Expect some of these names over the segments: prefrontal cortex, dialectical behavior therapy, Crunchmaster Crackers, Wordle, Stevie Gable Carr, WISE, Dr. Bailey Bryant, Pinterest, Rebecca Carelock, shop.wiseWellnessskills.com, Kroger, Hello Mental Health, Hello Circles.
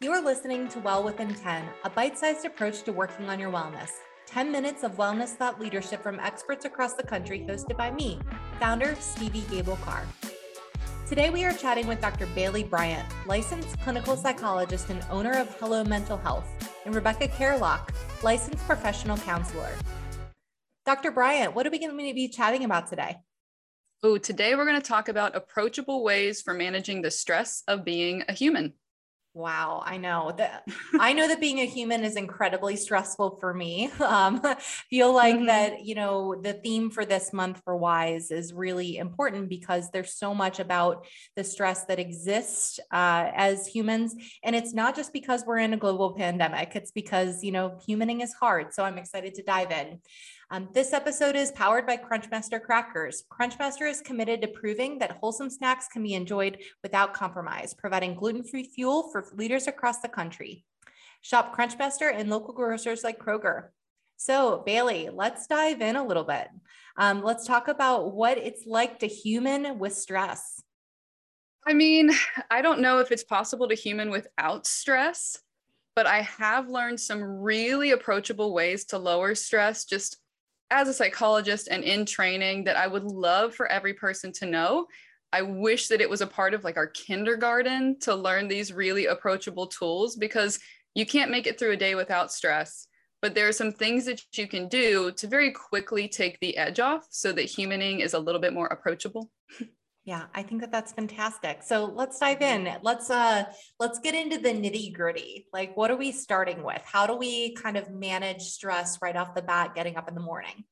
You're listening to Well Within 10, a bite-sized approach to working on your wellness. 10 minutes of wellness thought leadership from experts across the country, hosted by me, founder Stevie Gable Carr. Today we are chatting with Dr. Bailey Bryant, licensed clinical psychologist and owner of Hello Mental Health, and Rebecca Carelock, licensed professional counselor. Dr. Bryant, what are we going to be chatting about today? Ooh, today we're going to talk about approachable ways for managing the stress of being a human. Wow. I know that being a human is incredibly stressful for me. Feel like that, you know, the theme for this month for WISE is really important because there's so much about the stress that exists as humans. And it's not just because we're in a global pandemic. It's because, you know, humaning is hard. So I'm excited to dive in. This episode is powered by Crunchmaster Crackers. Crunchmaster is committed to proving that wholesome snacks can be enjoyed without compromise, providing gluten-free fuel for leaders across the country. Shop Crunchmaster in local grocers like Kroger. So Bailey, let's dive in a little bit. Let's talk about what it's like to human with stress. I mean, I don't know if it's possible to human without stress, but I have learned some really approachable ways to lower stress just as a psychologist and in training that I would love for every person to know. I wish that it was a part of like our kindergarten to learn these really approachable tools, because you can't make it through a day without stress, but there are some things that you can do to very quickly take the edge off so that humaning is a little bit more approachable. Yeah, I think that that's fantastic. So let's dive in. Let's get into the nitty gritty. Like, what are we starting with? How do we kind of manage stress right off the bat, getting up in the morning?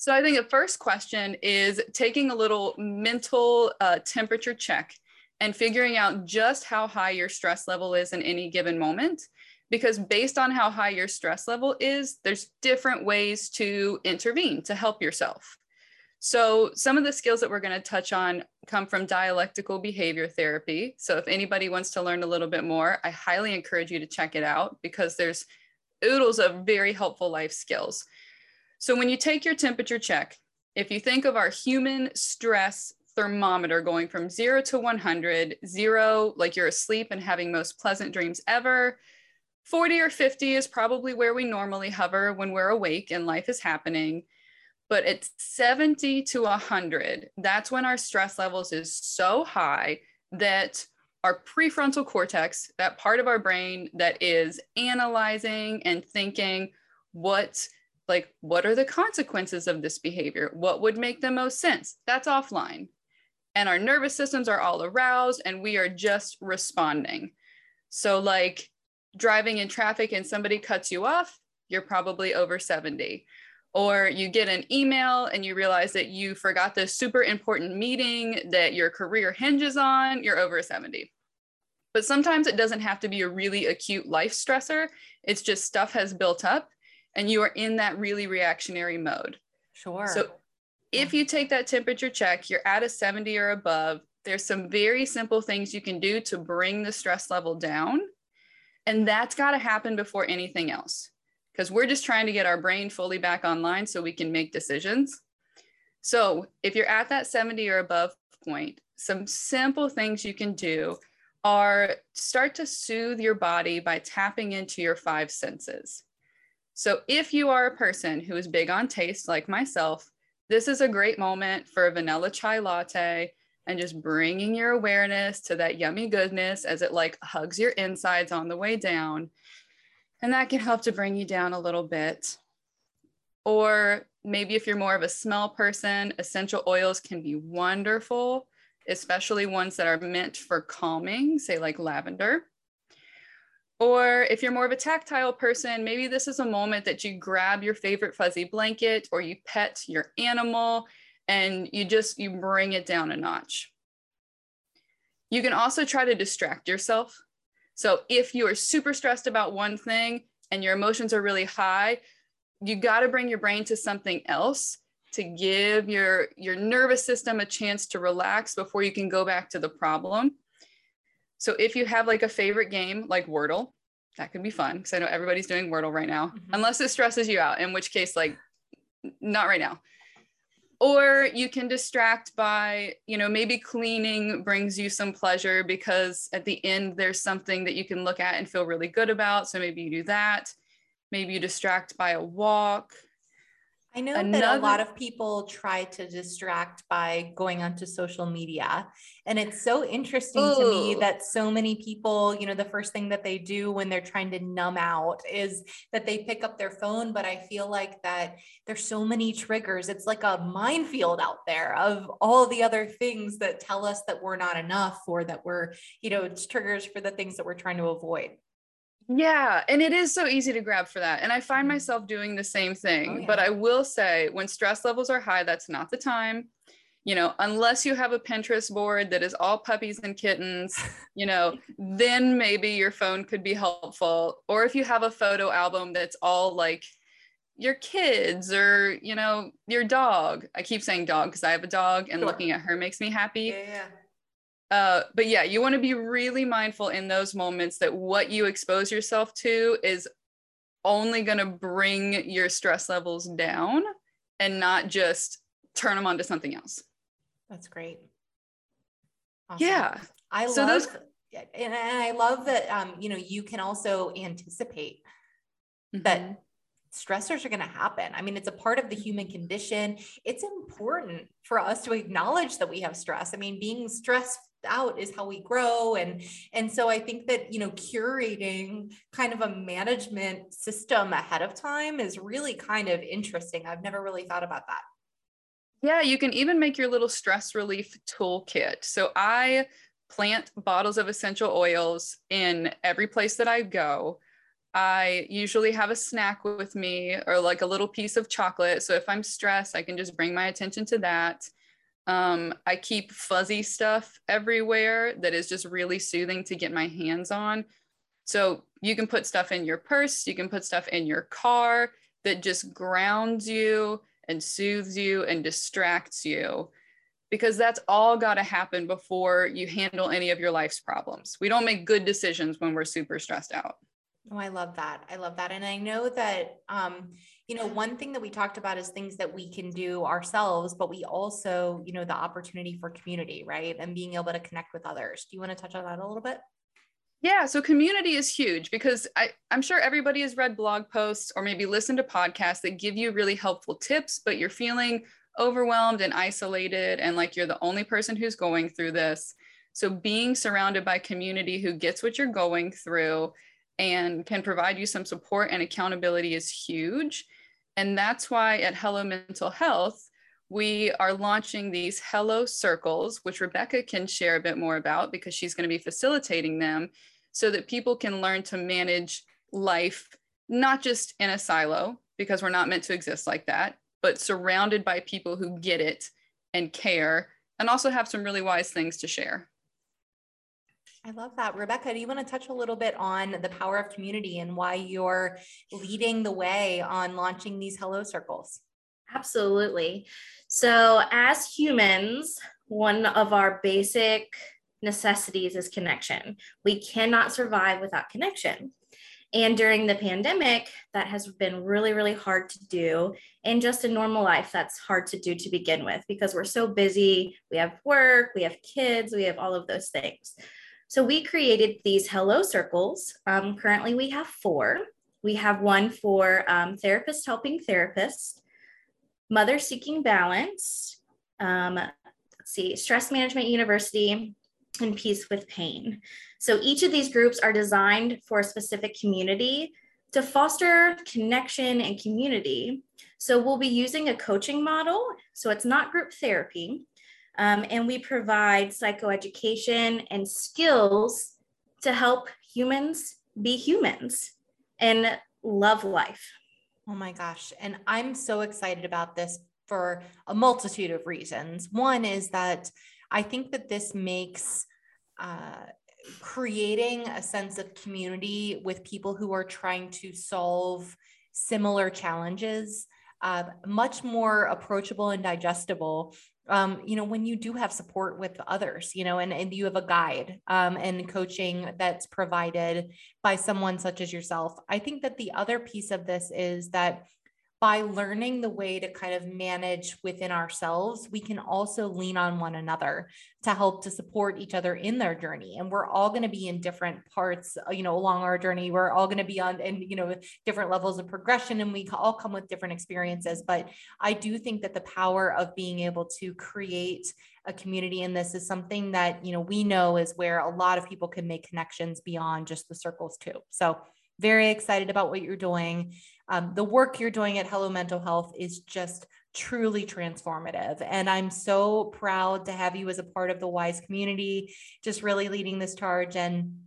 So I think the first question is taking a little mental temperature check and figuring out just how high your stress level is in any given moment, because based on how high your stress level is, there's different ways to intervene to help yourself. So some of the skills that we're going to touch on come from dialectical behavior therapy. So if anybody wants to learn a little bit more, I highly encourage you to check it out because there's oodles of very helpful life skills. So when you take your temperature check, if you think of our human stress thermometer going from 0 to 100, 0, like you're asleep and having most pleasant dreams ever, 40 or 50 is probably where we normally hover when we're awake and life is happening. But at 70 to 100, that's when our stress levels is so high that our prefrontal cortex, that part of our brain that is analyzing and thinking, what are the consequences of this behavior? What would make the most sense? That's offline. And our nervous systems are all aroused and we are just responding. So like driving in traffic and somebody cuts you off, you're probably over 70. Or you get an email and you realize that you forgot this super important meeting that your career hinges on, you're over 70. But sometimes it doesn't have to be a really acute life stressor. It's just stuff has built up and you are in that really reactionary mode. Sure. So if you take that temperature check, you're at a 70 or above, there's some very simple things you can do to bring the stress level down. And that's got to happen before anything else, because we're just trying to get our brain fully back online so we can make decisions. So if you're at that 70 or above point, some simple things you can do are start to soothe your body by tapping into your 5 senses. So if you are a person who is big on taste like myself, this is a great moment for a vanilla chai latte and just bringing your awareness to that yummy goodness as it like hugs your insides on the way down. And that can help to bring you down a little bit. Or maybe if you're more of a smell person, essential oils can be wonderful, especially ones that are meant for calming, say like lavender. Or if you're more of a tactile person, maybe this is a moment that you grab your favorite fuzzy blanket or you pet your animal and you bring it down a notch. You can also try to distract yourself. So if you are super stressed about one thing and your emotions are really high, you got to bring your brain to something else to give your nervous system a chance to relax before you can go back to the problem. So if you have like a favorite game, like Wordle, that could be fun because I know everybody's doing Wordle right now, unless it stresses you out, in which case, like, not right now. Or you can distract by, you know, maybe cleaning brings you some pleasure because at the end there's something that you can look at and feel really good about. So maybe you do that. Maybe you distract by a walk. I know that a lot of people try to distract by going onto social media. And it's so interesting to me that so many people, you know, the first thing that they do when they're trying to numb out is that they pick up their phone. But I feel like that there's so many triggers. It's like a minefield out there of all the other things that tell us that we're not enough or that we're, you know, it's triggers for the things that we're trying to avoid. Yeah. And it is so easy to grab for that. And I find myself doing the same thing, but I will say when stress levels are high, that's not the time, you know, unless you have a Pinterest board that is all puppies and kittens, you know, then maybe your phone could be helpful. Or if you have a photo album that's all like your kids or, you know, your dog. I keep saying dog because I have a dog and looking at her makes me happy. Yeah. But yeah, you want to be really mindful in those moments that what you expose yourself to is only going to bring your stress levels down and not just turn them onto something else. That's great. Awesome. Yeah. And I love that, you know, you can also anticipate that stressors are going to happen. I mean, it's a part of the human condition. It's important for us to acknowledge that we have stress. I mean, being stressed out is how we grow. And so I think that, you know, curating kind of a management system ahead of time is really kind of interesting. I've never really thought about that. Yeah. You can even make your little stress relief toolkit. So I plant bottles of essential oils in every place that I go. I usually have a snack with me or like a little piece of chocolate. So if I'm stressed, I can just bring my attention to that. I keep fuzzy stuff everywhere that is just really soothing to get my hands on. So you can put stuff in your purse, you can put stuff in your car that just grounds you and soothes you and distracts you, because that's all got to happen before you handle any of your life's problems. We don't make good decisions when we're super stressed out. Oh, I love that. I love that. And I know that, you know, one thing that we talked about is things that we can do ourselves, but we also, you know, the opportunity for community, right? And being able to connect with others. Do you want to touch on that a little bit? Yeah. So community is huge because I'm sure everybody has read blog posts or maybe listened to podcasts that give you really helpful tips, but you're feeling overwhelmed and isolated and like you're the only person who's going through this. So being surrounded by community who gets what you're going through and can provide you some support and accountability is huge. And that's why at Hello Mental Health, we are launching these Hello Circles, which Rebecca can share a bit more about because she's going to be facilitating them so that people can learn to manage life, not just in a silo, because we're not meant to exist like that, but surrounded by people who get it and care and also have some really wise things to share. I love that. Rebecca, do you want to touch a little bit on the power of community and why you're leading the way on launching these Hello Circles? Absolutely. So as humans, one of our basic necessities is connection. We cannot survive without connection. And during the pandemic, that has been really, really hard to do. And just in normal life, that's hard to do to begin with because we're so busy. We have work, we have kids, we have all of those things. So we created these Hello Circles. Currently, we have 4. We have one for therapists helping therapists, mother seeking balance, stress management university, and peace with pain. So each of these groups are designed for a specific community to foster connection and community. So we'll be using a coaching model. So it's not group therapy. And we provide psychoeducation and skills to help humans be humans and love life. Oh my gosh. And I'm so excited about this for a multitude of reasons. One is that I think that this makes creating a sense of community with people who are trying to solve similar challenges much more approachable and digestible. You know, when you do have support with others, you know, and you have a guide and coaching that's provided by someone such as yourself. I think that the other piece of this is that by learning the way to kind of manage within ourselves, we can also lean on one another to help to support each other in their journey. And we're all going to be in different parts, along our journey. We're all going to be on, and, different levels of progression, and we all come with different experiences. But I do think that the power of being able to create a community in this is something that, we know is where a lot of people can make connections beyond just the circles too. So very excited about what you're doing. The work you're doing at Hello Mental Health is just truly transformative. And I'm so proud to have you as a part of the WISE community, just really leading this charge. And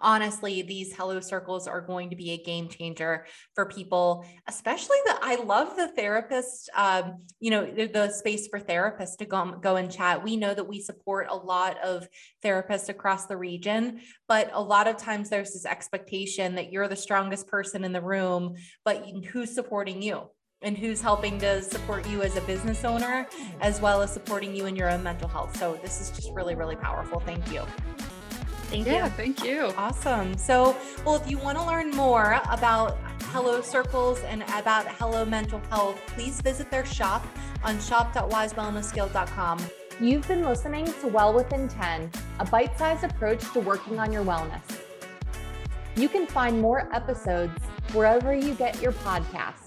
honestly, these Hello Circles are going to be a game changer for people, especially I love the therapist, the space for therapists to go and chat. We know that we support a lot of therapists across the region, but a lot of times there's this expectation that you're the strongest person in the room, but who's supporting you? And who's helping to support you as a business owner, as well as supporting you in your own mental health. So this is just really, really powerful. Thank you. Thank you. Thank you. Awesome. So, if you want to learn more about Hello Circles and about Hello Mental Health, please visit their shop on shop.wiseWellnessskills.com. You've been listening to Well Within 10, a bite-sized approach to working on your wellness. You can find more episodes wherever you get your podcasts.